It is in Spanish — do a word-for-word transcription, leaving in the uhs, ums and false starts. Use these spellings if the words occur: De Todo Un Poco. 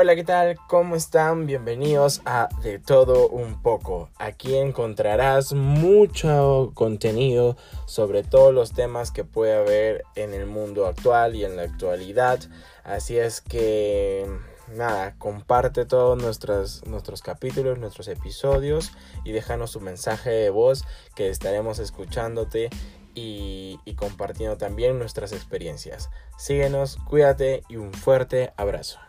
Hola, ¿qué tal? ¿Cómo están? Bienvenidos a De Todo Un Poco. Aquí encontrarás mucho contenido sobre todos los temas que puede haber en el mundo actual y en la actualidad. Así es que, nada, comparte todos nuestros, nuestros capítulos, nuestros episodios y déjanos tu mensaje de voz que estaremos escuchándote y, y compartiendo también nuestras experiencias. Síguenos, cuídate y un fuerte abrazo.